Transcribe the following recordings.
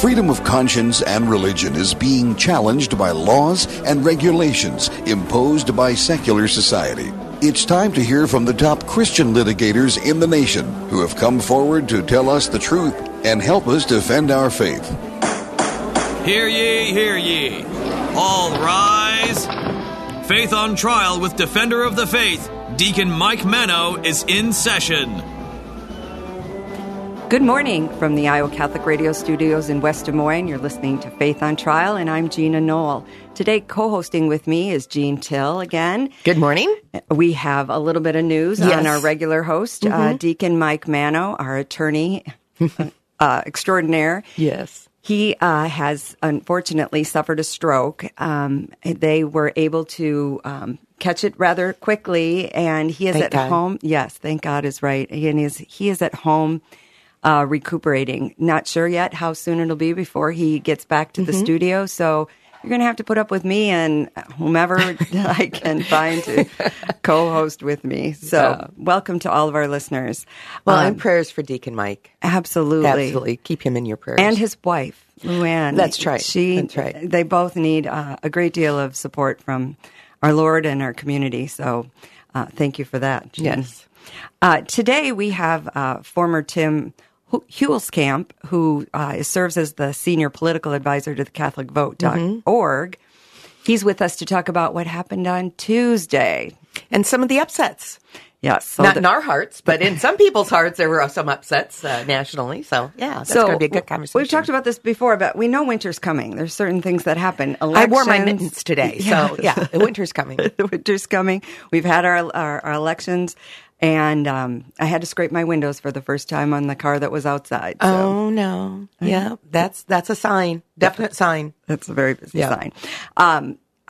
Freedom of conscience and religion is being challenged by laws and regulations imposed by secular society. It's time to hear from the top Christian litigators in the nation who have come forward to tell us the truth and help us defend our faith. Hear ye, hear ye. All rise. Faith on Trial with Defender of the Faith, Deacon Mike Manno, is in session. Good morning from the Iowa Catholic Radio studios in West Des Moines. You're listening to Faith on Trial, and I'm Gina Noel. Today, co-hosting with me is Jean Till again. Good morning. We have a little bit of news on our regular host, Deacon Mike Manno, our attorney extraordinaire. Yes. He has unfortunately suffered a stroke. They were able to catch it rather quickly, and he is home. Yes, thank God is right. And he is at home. Recuperating. Not sure yet how soon it'll be before he gets back to the studio, so you're going to have to put up with me and whomever I can find to co-host with me. So welcome to all of our listeners. Well, and prayers for Deacon Mike. Absolutely. Absolutely. Keep him in your prayers. And his wife, Luann. That's right. That's right. They both need a great deal of support from our Lord and our community, so thank you for that, Jen. Yes. Today we have former Tim Huelskamp, who serves as the senior political advisor to the CatholicVote.org. He's with us to talk about what happened on Tuesday. And some of the upsets. Yes. So not in our hearts, but in some people's hearts, there were some upsets nationally. So, yeah, that's going to be a good conversation. We've talked about this before, but we know winter's coming. There's certain things that happen. Elections. I wore my mittens today. So, winter's coming. Winter's coming. We've had our elections. And I had to scrape my windows for the first time on the car that was outside. So. Oh, no. Yeah, that's a sign. Definite sign. That's a very busy sign.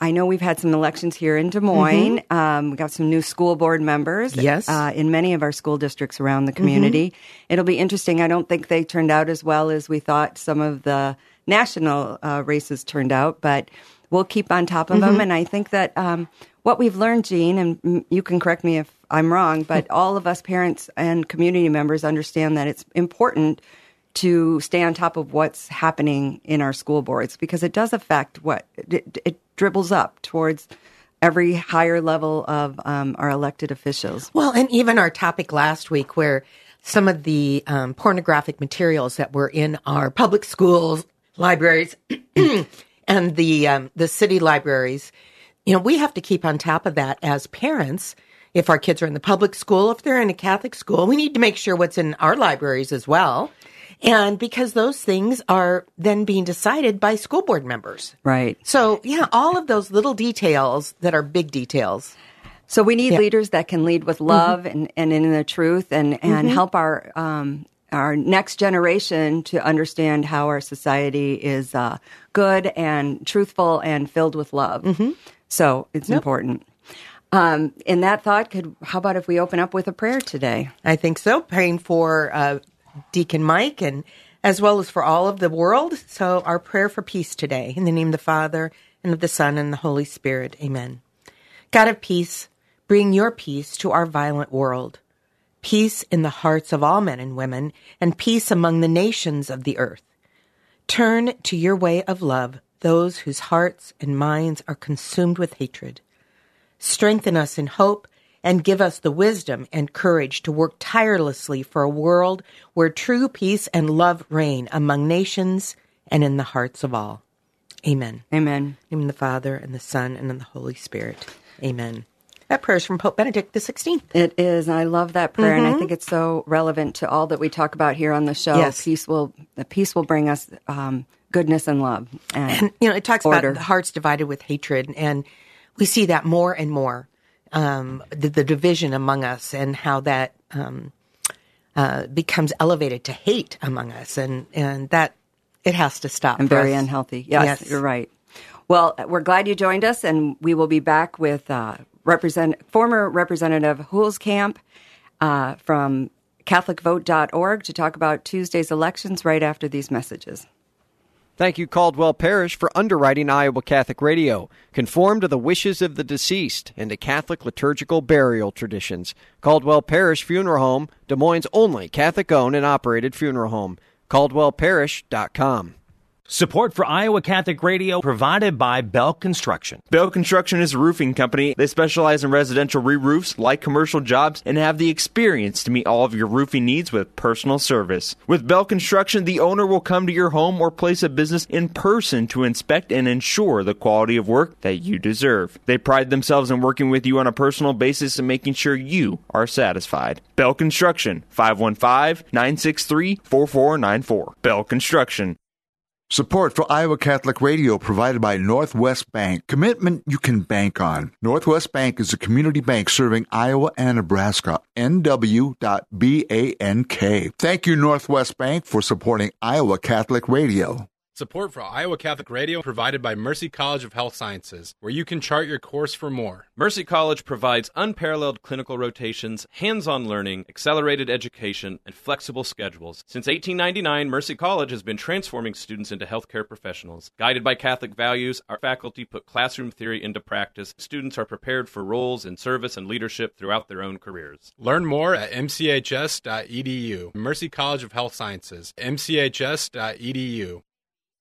I know we've had some elections here in Des Moines. We got some new school board members in many of our school districts around the community. It'll be interesting. I don't think they turned out as well as we thought some of the national races turned out, but we'll keep on top of them. And I think that what we've learned, Jean, and you can correct me if I'm wrong, but all of us parents and community members understand that it's important to stay on top of what's happening in our school boards, because it does affect it dribbles up towards every higher level of our elected officials. Well, and even our topic last week where some of the pornographic materials that were in our public schools, libraries, and the city libraries, you know, we have to keep on top of that as parents. If our kids are in the public school, if they're in a Catholic school, we need to make sure what's in our libraries as well. And because those things are then being decided by school board members. Right. So, yeah, all of those little details that are big details. So we need leaders that can lead with love and in the truth and help our next generation to understand how our society is good and truthful and filled with love. So it's important. And that thought how about if we open up with a prayer today? I think so. Praying for Deacon Mike and as well as for all of the world. So our prayer for peace today. In the name of the Father and of the Son and the Holy Spirit. Amen. God of peace, bring your peace to our violent world. Peace in the hearts of all men and women and peace among the nations of the earth. Turn to your way of love those whose hearts and minds are consumed with hatred. Strengthen us in hope and give us the wisdom and courage to work tirelessly for a world where true peace and love reign among nations and in the hearts of all. Amen. Amen. In the name of the Father, and the Son, and of the Holy Spirit. Amen. That prayer is from Pope Benedict the 16th. It is. I love that prayer, and I think it's so relevant to all that we talk about here on the show. Yes. Peace will bring us goodness and love. And you know, it talks about the hearts divided with hatred, and we see that more and more, the division among us and how that becomes elevated to hate among us. And that it has to stop. And very unhealthy. Yes, you're right. Well, we're glad you joined us, and we will be back with former Representative Huelskamp from CatholicVote.org to talk about Tuesday's elections right after these messages. Thank you, Caldwell Parish, for underwriting Iowa Catholic Radio. Conform to the wishes of the deceased and to Catholic liturgical burial traditions. Caldwell Parish Funeral Home, Des Moines' only Catholic-owned and operated funeral home. CaldwellParish.com. Support for Iowa Catholic Radio provided by Bell Construction. Bell Construction is a roofing company. They specialize in residential re-roofs, light commercial jobs, and have the experience to meet all of your roofing needs with personal service. With Bell Construction, the owner will come to your home or place of business in person to inspect and ensure the quality of work that you deserve. They pride themselves in working with you on a personal basis and making sure you are satisfied. Bell Construction, 515-963-4494. Bell Construction. Support for Iowa Catholic Radio provided by Northwest Bank. Commitment you can bank on. Northwest Bank is a community bank serving Iowa and Nebraska. NW.BANK. Thank you, Northwest Bank, for supporting Iowa Catholic Radio. Support for Iowa Catholic Radio provided by Mercy College of Health Sciences, where you can chart your course for more. Mercy College provides unparalleled clinical rotations, hands-on learning, accelerated education, and flexible schedules. Since 1899, Mercy College has been transforming students into healthcare professionals. Guided by Catholic values, our faculty put classroom theory into practice. Students are prepared for roles in service and leadership throughout their own careers. Learn more at mchs.edu. Mercy College of Health Sciences, mchs.edu.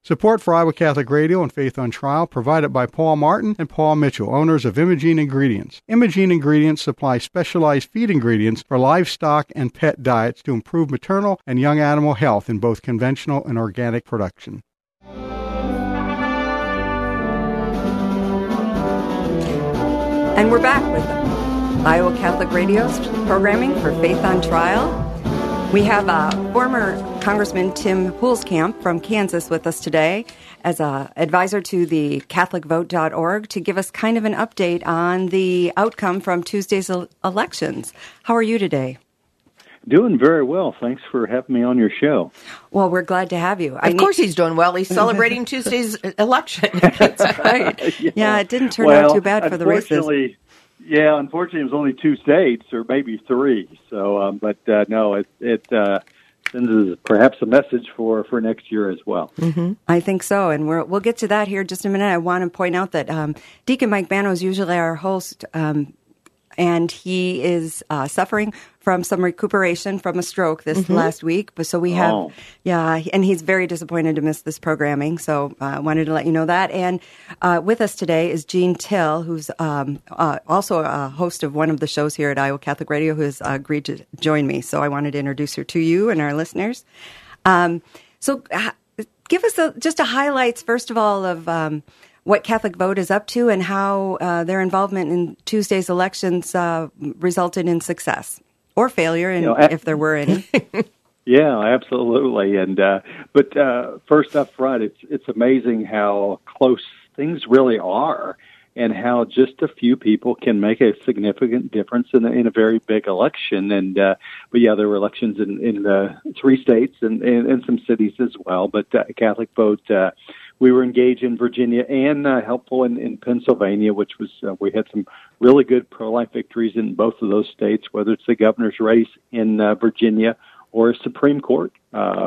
Support for Iowa Catholic Radio and Faith on Trial provided by Paul Martin and Paul Mitchell, owners of Imogene Ingredients. Imogene Ingredients supply specialized feed ingredients for livestock and pet diets to improve maternal and young animal health in both conventional and organic production. And we're back with Iowa Catholic Radio's programming for Faith on Trial. We have former Congressman Tim Huelskamp from Kansas with us today as an advisor to the CatholicVote.org to give us kind of an update on the outcome from Tuesday's elections. How are you today? Doing very well. Thanks for having me on your show. Well, we're glad to have you. Of course he's doing well. He's celebrating Tuesday's election. That's right. Yeah, it didn't turn out too bad for the races. Yeah, unfortunately, it was only two states, or maybe three. So, it sends perhaps a message for next year as well. Mm-hmm. I think so, and we'll get to that here in just a minute. I want to point out that Deacon Mike Manno is usually our host, and he is suffering from some recuperation from a stroke this last week. But so we have, and he's very disappointed to miss this programming. So I wanted to let you know that. And with us today is Jean Till, who's also a host of one of the shows here at Iowa Catholic Radio, who has agreed to join me. So I wanted to introduce her to you and our listeners. Give us just a highlights, first of all, of what Catholic Vote is up to and how their involvement in Tuesday's elections resulted in success. Or failure, if there were any. Yeah, absolutely. And but first up front, it's amazing how close things really are, and how just a few people can make a significant difference in a very big election. And but there were elections in three states and some cities as well. But Catholic Vote. We were engaged in Virginia and helpful in Pennsylvania, which was we had some really good pro-life victories in both of those states, whether it's the governor's race in Virginia or a Supreme Court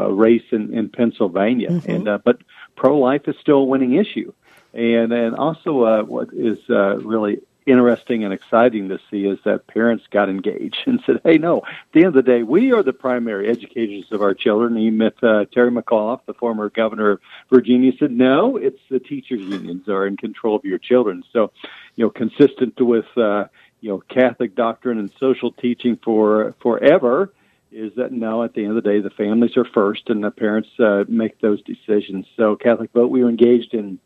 race in Pennsylvania. Mm-hmm. And but pro-life is still a winning issue. And also what is really interesting and exciting to see is that parents got engaged and said, hey, no, at the end of the day, we are the primary educators of our children. Even if Terry McAuliffe, the former governor of Virginia, said, no, it's the teachers' unions are in control of your children. So, consistent with, Catholic doctrine and social teaching for forever is that, no, at the end of the day, the families are first and the parents make those decisions. So Catholic Vote, we were engaged in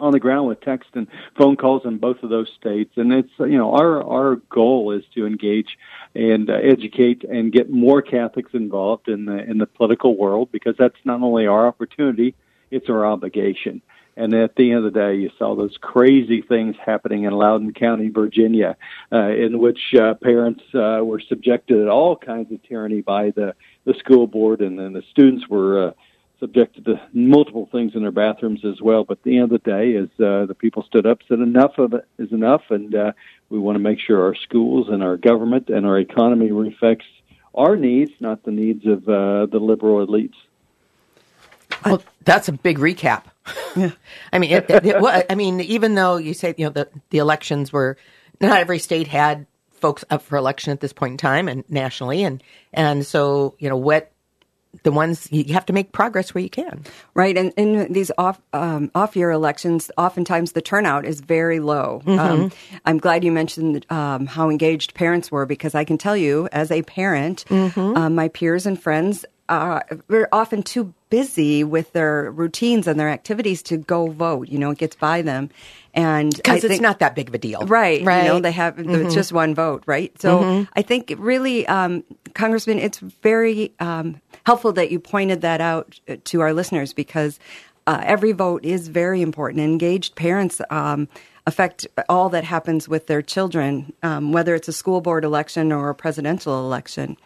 on the ground with text and phone calls in both of those states. And it's, our goal is to engage and educate and get more Catholics involved in the political world, because that's not only our opportunity, it's our obligation. And at the end of the day, you saw those crazy things happening in Loudoun County, Virginia, in which parents were subjected to all kinds of tyranny by the school board, and then the students were subjected to multiple things in their bathrooms as well. But at the end of the day, as the people stood up, said enough of it is enough, and we want to make sure our schools and our government and our economy reflects our needs, not the needs of the liberal elites. Well, that's a big recap. Yeah. I mean, even though you say the elections were not every state had folks up for election at this point in time, and nationally, and so what the ones you have to make progress where you can. Right. And in these off-year elections, oftentimes the turnout is very low. Mm-hmm. I'm glad you mentioned how engaged parents were, because I can tell you, as a parent, mm-hmm. My peers and friends were often too busy with their routines and their activities to go vote. You know, it gets by them. And because it's not that big of a deal. Right. Right. You know, they have, mm-hmm. it's just one vote, right? So mm-hmm. I think it really, Congressman, it's very helpful that you pointed that out to our listeners, because every vote is very important. Engaged parents affect all that happens with their children, whether it's a school board election or a presidential election.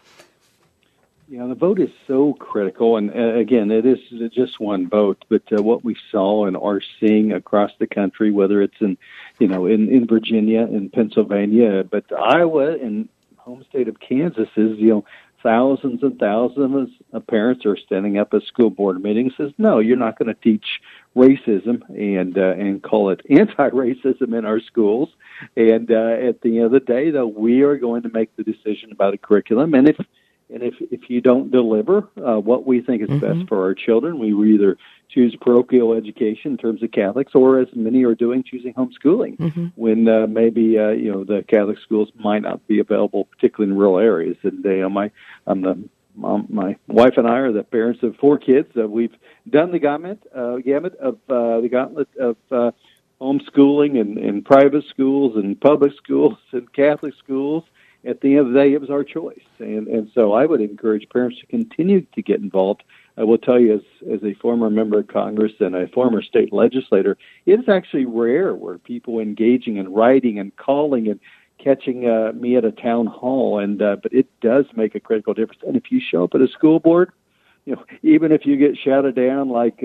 Yeah, the vote is so critical, and again, it is just one vote. But what we saw and are seeing across the country, whether it's in, you know, in Virginia, in Pennsylvania, but Iowa and home state of Kansas is, you know, thousands and thousands of parents are standing up at school board meetings. Says, no, you're not going to teach racism and call it anti-racism in our schools. And at the end of the day, though, we are going to make the decision about a curriculum, and if you don't deliver what we think is mm-hmm. best for our children, we either choose parochial education in terms of Catholics, or as many are doing, choosing homeschooling mm-hmm. when maybe you know, the Catholic schools might not be available, particularly in rural areas. And my wife and I are the parents of four kids. We've done the gauntlet of homeschooling and private schools and public schools and Catholic schools. At the end of the day, it was our choice. And so I would encourage parents to continue to get involved. I will tell you, as a former member of Congress and a former state legislator, it is actually rare where people engaging and writing and calling and catching me at a town hall. But it does make a critical difference. And if you show up at a school board, you know, even if you get shouted down like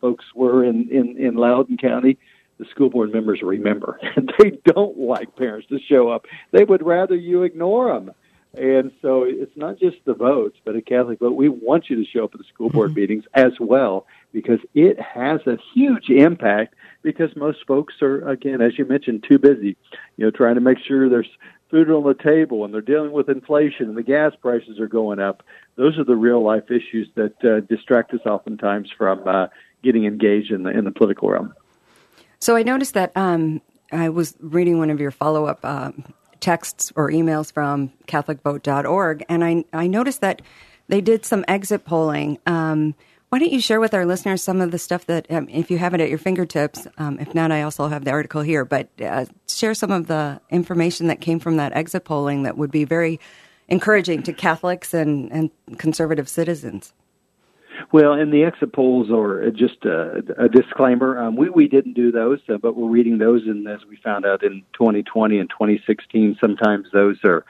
folks were in Loudoun County, the school board members remember. They don't like parents to show up. They would rather you ignore them. And so it's not just the votes, but a Catholic vote. We want you to show up at the school board mm-hmm. meetings as well, because it has a huge impact, because most folks are, again, as you mentioned, too busy, you know, trying to make sure there's food on the table, and they're dealing with inflation, and the gas prices are going up. Those are the real-life issues that distract us oftentimes from getting engaged in the political realm. So I noticed that I was reading one of your follow-up texts or emails from CatholicVote.org, and I noticed that they did some exit polling. Why don't you share with our listeners some of the stuff that, if you have it at your fingertips, if not, I also have the article here, but share some of the information that came from that exit polling that would be very encouraging to Catholics and conservative citizens. Well, and the exit polls are just a disclaimer. We didn't do those, but we're reading those, and as we found out in 2020 and 2016, sometimes those are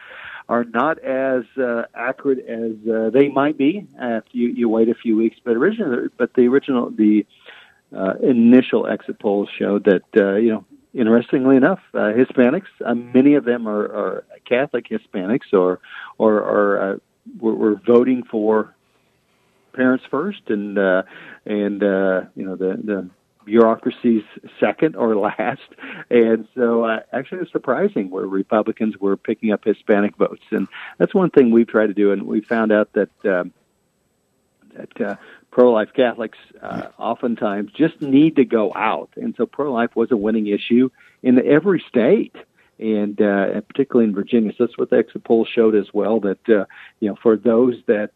not as accurate as they might be if you wait a few weeks. But the initial exit polls showed that you know, interestingly enough, Hispanics, many of them are Catholic Hispanics, or were voting for parents first, and you know, the bureaucracies second or last, and so actually it's surprising where Republicans were picking up Hispanic votes, and that's one thing we've tried to do, and we found out that that pro-life Catholics oftentimes just need to go out, and so pro-life was a winning issue in every state. And particularly in Virginia, so that's what the exit poll showed as well. That you know, for those that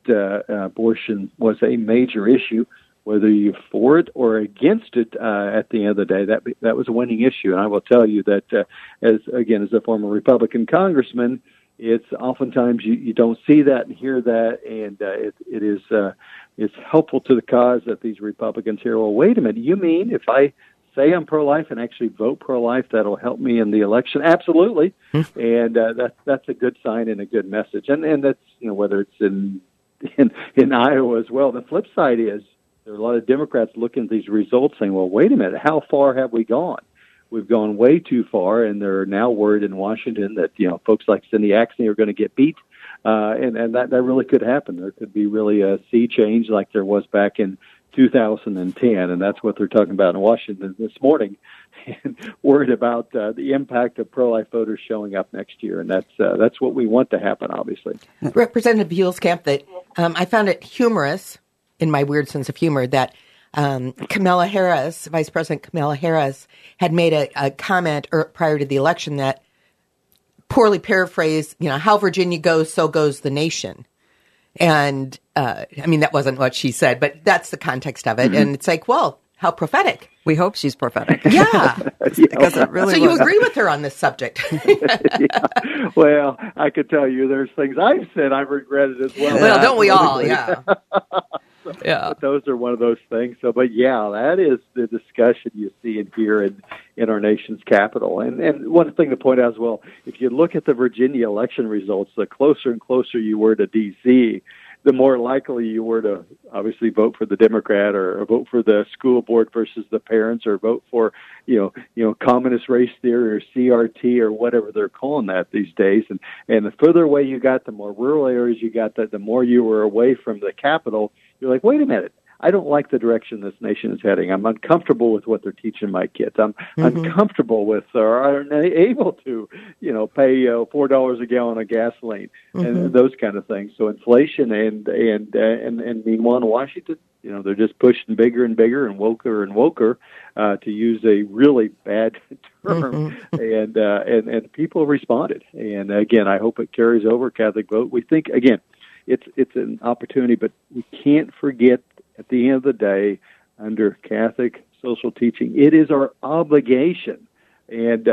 abortion was a major issue, whether you're for it or against it, at the end of the day, that was a winning issue. And I will tell you that, as a former Republican congressman, it's oftentimes you don't see that and hear that, and it's helpful to the cause that these Republicans hear, well, wait a minute, you mean if I say I'm pro-life and actually vote pro-life, that'll help me in the election? Absolutely. And that's a good sign and a good message. And that's, you know, whether it's in Iowa as well. The flip side is there are a lot of Democrats looking at these results saying, well, wait a minute, how far have we gone? We've gone way too far, and they're now worried in Washington that, you know, folks like Cindy Axney are going to get beat. And that really could happen. There could be really a sea change like there was back in 2010, and that's what they're talking about in Washington this morning, and worried about the impact of pro-life voters showing up next year, and that's what we want to happen, obviously. Representative Huelskamp, that I found it humorous, in my weird sense of humor, that Kamala Harris, Vice President Kamala Harris, had made a comment prior to the election that poorly paraphrased, you know, how Virginia goes, so goes the nation. And, I mean, that wasn't what she said, but that's the context of it. Mm-hmm. And it's like, well, how prophetic. We hope she's prophetic. Yeah. Because it really so you agree with her on this subject. Yeah. Well, I could tell you there's things I've said I've regretted as well. Well, don't we all? Yeah. So, yeah. But those are one of those things. So, but yeah, that is the discussion you see and hear in our nation's capital. And one thing to point out as well, if you look at the Virginia election results, the closer and closer you were to D.C., the more likely you were to obviously vote for the Democrat or vote for the school board versus the parents or vote for, you know, communist race theory or CRT or whatever they're calling that these days. And the further away you got, the more rural areas you got, the more you were away from the capital. You're like, wait a minute. I don't like the direction this nation is heading. I'm uncomfortable with what they're teaching my kids. I'm uncomfortable with, or I'm able to, pay $4 a gallon of gasoline and those kind of things. So inflation and meanwhile in Washington, they're just pushing bigger and bigger and woker, to use a really bad term. And people responded. And again, I hope it carries over. Catholic Vote. We think again, it's an opportunity, but we can't forget. At the end of the day, under Catholic social teaching, it is our obligation. And,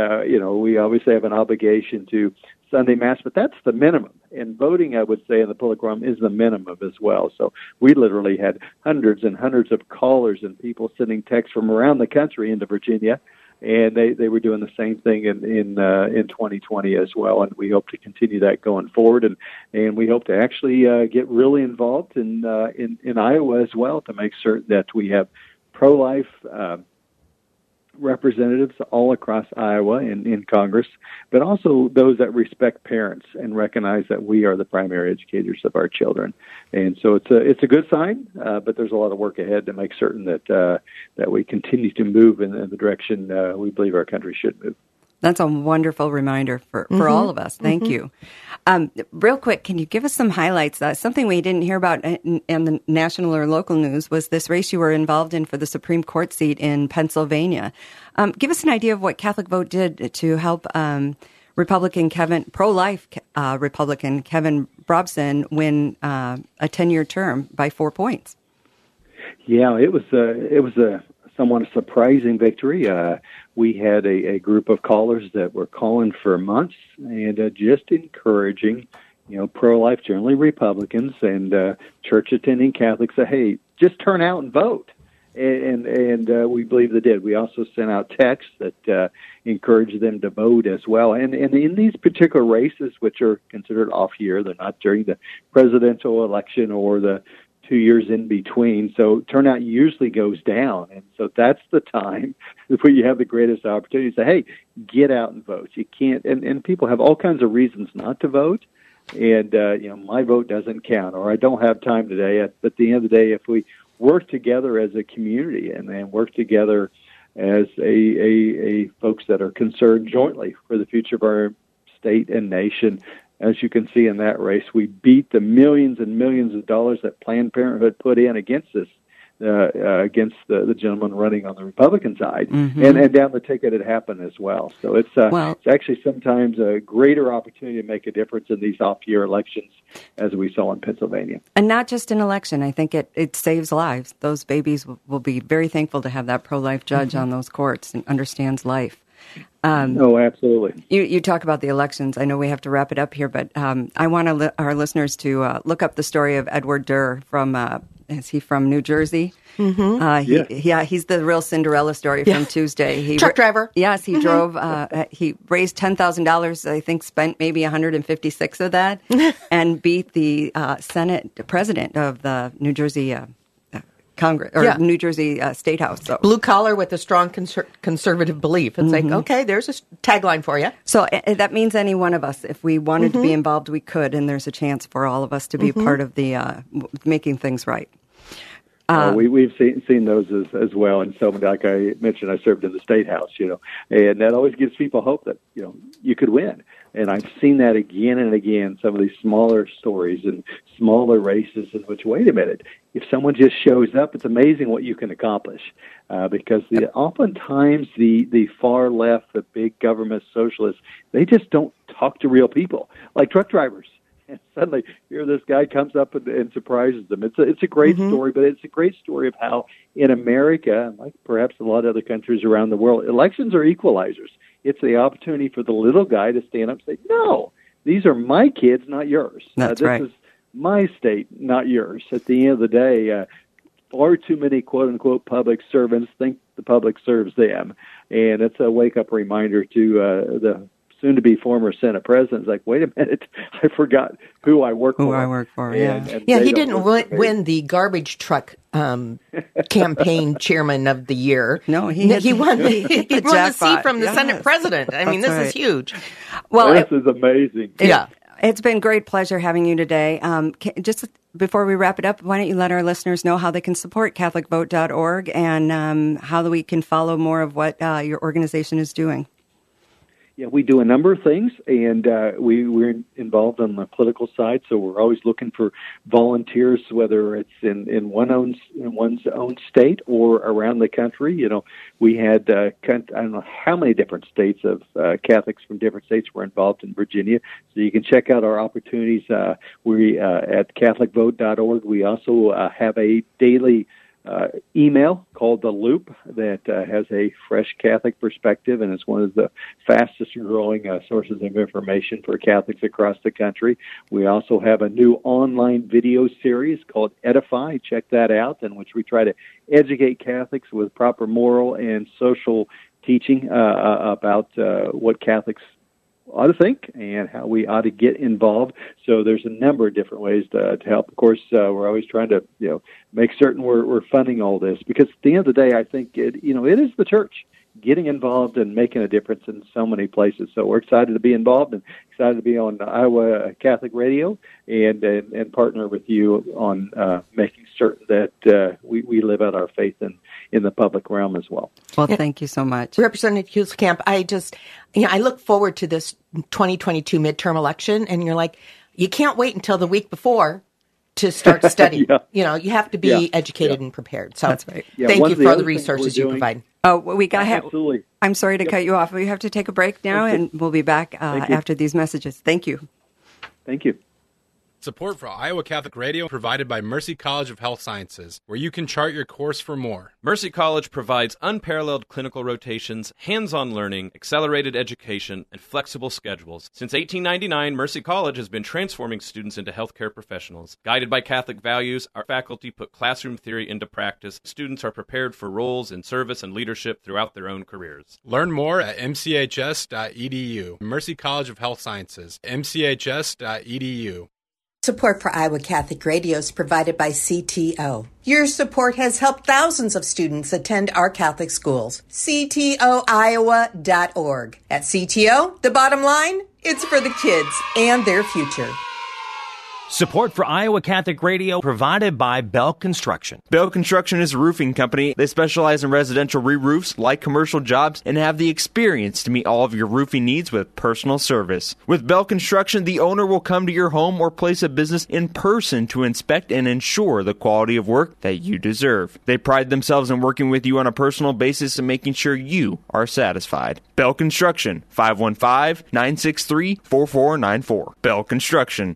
we obviously have an obligation to Sunday Mass, but that's the minimum. And voting, I would say, in the public realm is the minimum as well. So we literally had hundreds and hundreds of callers and people sending texts from around the country into Virginia. And they were doing the same thing in 2020 as well, and we hope to continue that going forward, and we hope to actually get really involved in Iowa as well to make certain that we have pro-life representatives all across Iowa in Congress, but also those that respect parents and recognize that we are the primary educators of our children. And so it's a good sign, but there's a lot of work ahead to make certain that we continue to move in the direction we believe our country should move. That's a wonderful reminder for all of us. Thank you. Real quick, can you give us some highlights? Something we didn't hear about in the national or local news was this race you were involved in for the Supreme Court seat in Pennsylvania. Give us an idea of what Catholic Vote did to help pro-life Republican Kevin Brobson win a 10-year term by 4 points. Yeah, it was a somewhat surprising victory. We had a group of callers that were calling for months and just encouraging, pro-life, generally Republicans and church-attending Catholics that, hey, just turn out and vote. And we believe they did. We also sent out texts that encouraged them to vote as well. And in these particular races, which are considered off-year, they're not during the presidential election or the 2 years in between, so turnout usually goes down, and so that's the time where you have the greatest opportunity to say, hey, get out and vote. You can't, and people have all kinds of reasons not to vote, and, my vote doesn't count, or I don't have time today. At the end of the day, if we work together as a community and work together as a folks that are concerned jointly for the future of our state and nation, as you can see in that race, we beat the millions and millions of dollars that Planned Parenthood put in against us, against the gentleman running on the Republican side, and down the ticket it happened as well. So it's actually sometimes a greater opportunity to make a difference in these off-year elections, as we saw in Pennsylvania. And not just an election. I think it saves lives. Those babies will be very thankful to have that pro-life judge on those courts and understands life. Absolutely. You talk about the elections. I know we have to wrap it up here, but I want our listeners to look up the story of Edward Durr from, is he from New Jersey? He's the real Cinderella story from Tuesday. Truck driver. Yes, he drove. He raised $10,000, I think spent maybe 156 of that, and beat the Senate president of the New Jersey Congress or New Jersey State House. So. Blue collar with a strong conservative belief. It's like, okay, there's a tagline for you. So that means any one of us, if we wanted to be involved, we could, and there's a chance for all of us to be part of the making things right. We've seen those as well. And so, like I mentioned, I served in the State House, you know, and that always gives people hope that, you know, you could win. And I've seen that again and again, some of these smaller stories and smaller races in which, wait a minute, if someone just shows up, it's amazing what you can accomplish. Because oftentimes the far left, the big government socialists, they just don't talk to real people, like truck drivers. And suddenly, here this guy comes up and surprises them. It's a great story, but it's a great story of how in America, like perhaps a lot of other countries around the world, elections are equalizers. It's the opportunity for the little guy to stand up and say, no, these are my kids, not yours. That's right. This is my state, not yours. At the end of the day, far too many quote-unquote public servants think the public serves them. And it's a wake-up reminder to the soon-to-be former Senate president's like, wait a minute, I forgot who I work for. Who I work for, yeah. Yeah, he didn't win the garbage truck campaign chairman of the year. No, he won the seat from the Senate president. I mean, this is huge. Well, this is amazing. Yeah. It's been great pleasure having you today. Just before we wrap it up, why don't you let our listeners know how they can support CatholicVote.org and how we can follow more of what your organization is doing? Yeah, we do a number of things, and we're involved on the political side, so we're always looking for volunteers, whether it's in one's own state or around the country. You know, we had, I don't know how many different states of Catholics from different states were involved in Virginia, so you can check out our opportunities. We at CatholicVote.org, we also have a daily email called The Loop that has a fresh Catholic perspective, and it's one of the fastest growing sources of information for Catholics across the country. We also have a new online video series called Edify. Check that out, in which we try to educate Catholics with proper moral and social teaching about what Catholics ought to think and how we ought to get involved. So there's a number of different ways to help. Of course, we're always trying to, you know, make certain we're funding all this, because at the end of the day, I think it is the church getting involved and making a difference in so many places. So we're excited to be involved and excited to be on Iowa Catholic Radio and partner with you on making certain that we live out our faith in the public realm as well. Well, thank you so much. Representative Huelskamp, I look forward to this 2022 midterm election, and you're like, you can't wait until the week before to start studying. Yeah. You know, you have to be educated and prepared. So that's right. Yeah, thank you for all the resources you provide. Oh, we got ahead. Absolutely. I'm sorry to cut you off. We have to take a break now, and we'll be back after these messages. Thank you. Thank you. Support for Iowa Catholic Radio provided by Mercy College of Health Sciences, where you can chart your course for more. Mercy College provides unparalleled clinical rotations, hands-on learning, accelerated education, and flexible schedules. Since 1899, Mercy College has been transforming students into healthcare professionals. Guided by Catholic values, our faculty put classroom theory into practice. Students are prepared for roles in service and leadership throughout their own careers. Learn more at mchs.edu. Mercy College of Health Sciences, mchs.edu. Support for Iowa Catholic Radio is provided by CTO. Your support has helped thousands of students attend our Catholic schools. CTOIowa.org. At CTO, the bottom line, it's for the kids and their future. Support for Iowa Catholic Radio provided by Bell Construction. Bell Construction is a roofing company. They specialize in residential re-roofs, like commercial jobs, and have the experience to meet all of your roofing needs with personal service. With Bell Construction, the owner will come to your home or place of business in person to inspect and ensure the quality of work that you deserve. They pride themselves in working with you on a personal basis and making sure you are satisfied. Bell Construction, 515-963-4494. Bell Construction.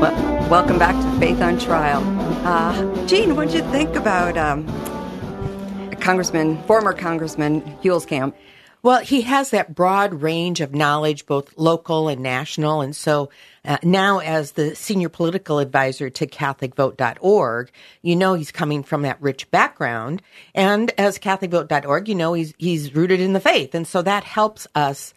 Well, welcome back to Faith on Trial. Jean, what did you think about former Congressman Huelskamp? Well, he has that broad range of knowledge, both local and national. And so now as the senior political advisor to CatholicVote.org, you know he's coming from that rich background. And as CatholicVote.org, you know he's rooted in the faith. And so that helps us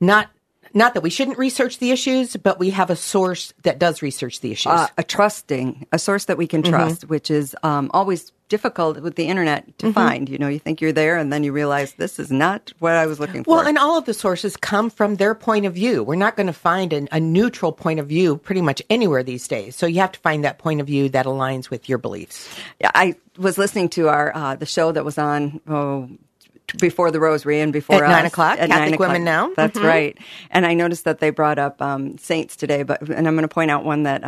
not that we shouldn't research the issues, but we have a source that does research the issues. A source that we can trust, mm-hmm. which is always difficult with the internet to mm-hmm. find. You know, you think you're there and then you realize this is not what I was looking for. Well, and all of the sources come from their point of view. We're not going to find a neutral point of view pretty much anywhere these days. So you have to find that point of view that aligns with your beliefs. Yeah, I was listening to the show that was on before the Rosary and before us. At 9 o'clock, Catholic Women Now. That's mm-hmm. right. And I noticed that they brought up saints today, and I'm going to point out one that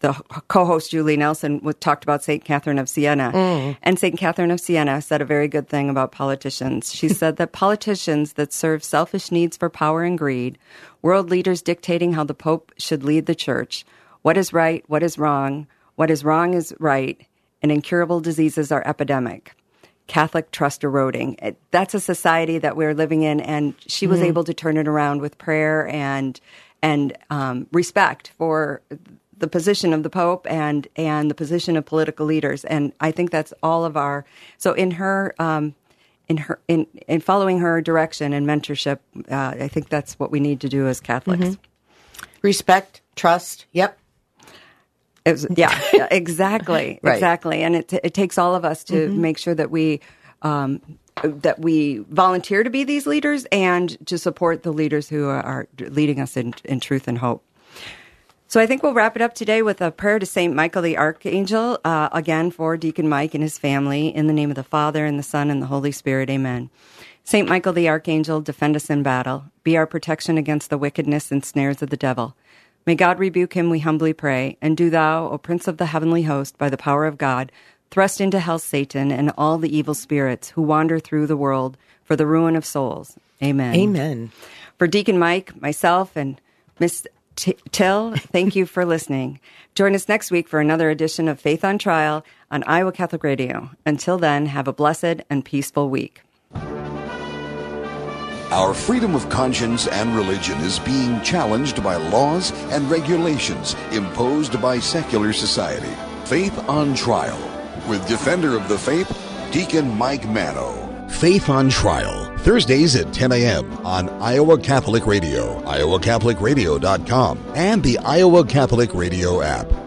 the co-host Julie Nelson talked about, Saint Catherine of Siena. Mm. And Saint Catherine of Siena said a very good thing about politicians. She said that politicians that serve selfish needs for power and greed, world leaders dictating how the Pope should lead the church, what is right, what is wrong is right, and incurable diseases are epidemic. Catholic trust eroding. That's a society that we're living in, and she was mm-hmm. able to turn it around with prayer and respect for the position of the Pope and the position of political leaders. And I think that's all of our. So in following her direction and mentorship, I think that's what we need to do as Catholics: mm-hmm. respect, trust. Yep. Yeah, exactly, right. Exactly. And it takes all of us to mm-hmm. make sure that we volunteer to be these leaders and to support the leaders who are leading us in truth and hope. So I think we'll wrap it up today with a prayer to St. Michael the Archangel, again for Deacon Mike and his family, in the name of the Father, and the Son, and the Holy Spirit. Amen. St. Michael the Archangel, defend us in battle. Be our protection against the wickedness and snares of the devil. May God rebuke him, we humbly pray, and do thou, O Prince of the heavenly host, by the power of God, thrust into hell Satan and all the evil spirits who wander through the world for the ruin of souls. Amen. Amen. For Deacon Mike, myself, and Miss Till, thank you for listening. Join us next week for another edition of Faith on Trial on Iowa Catholic Radio. Until then, have a blessed and peaceful week. Our freedom of conscience and religion is being challenged by laws and regulations imposed by secular society. Faith on Trial with Defender of the Faith, Deacon Mike Manno. Faith on Trial, Thursdays at 10 a.m. on Iowa Catholic Radio, iowacatholicradio.com, and the Iowa Catholic Radio app.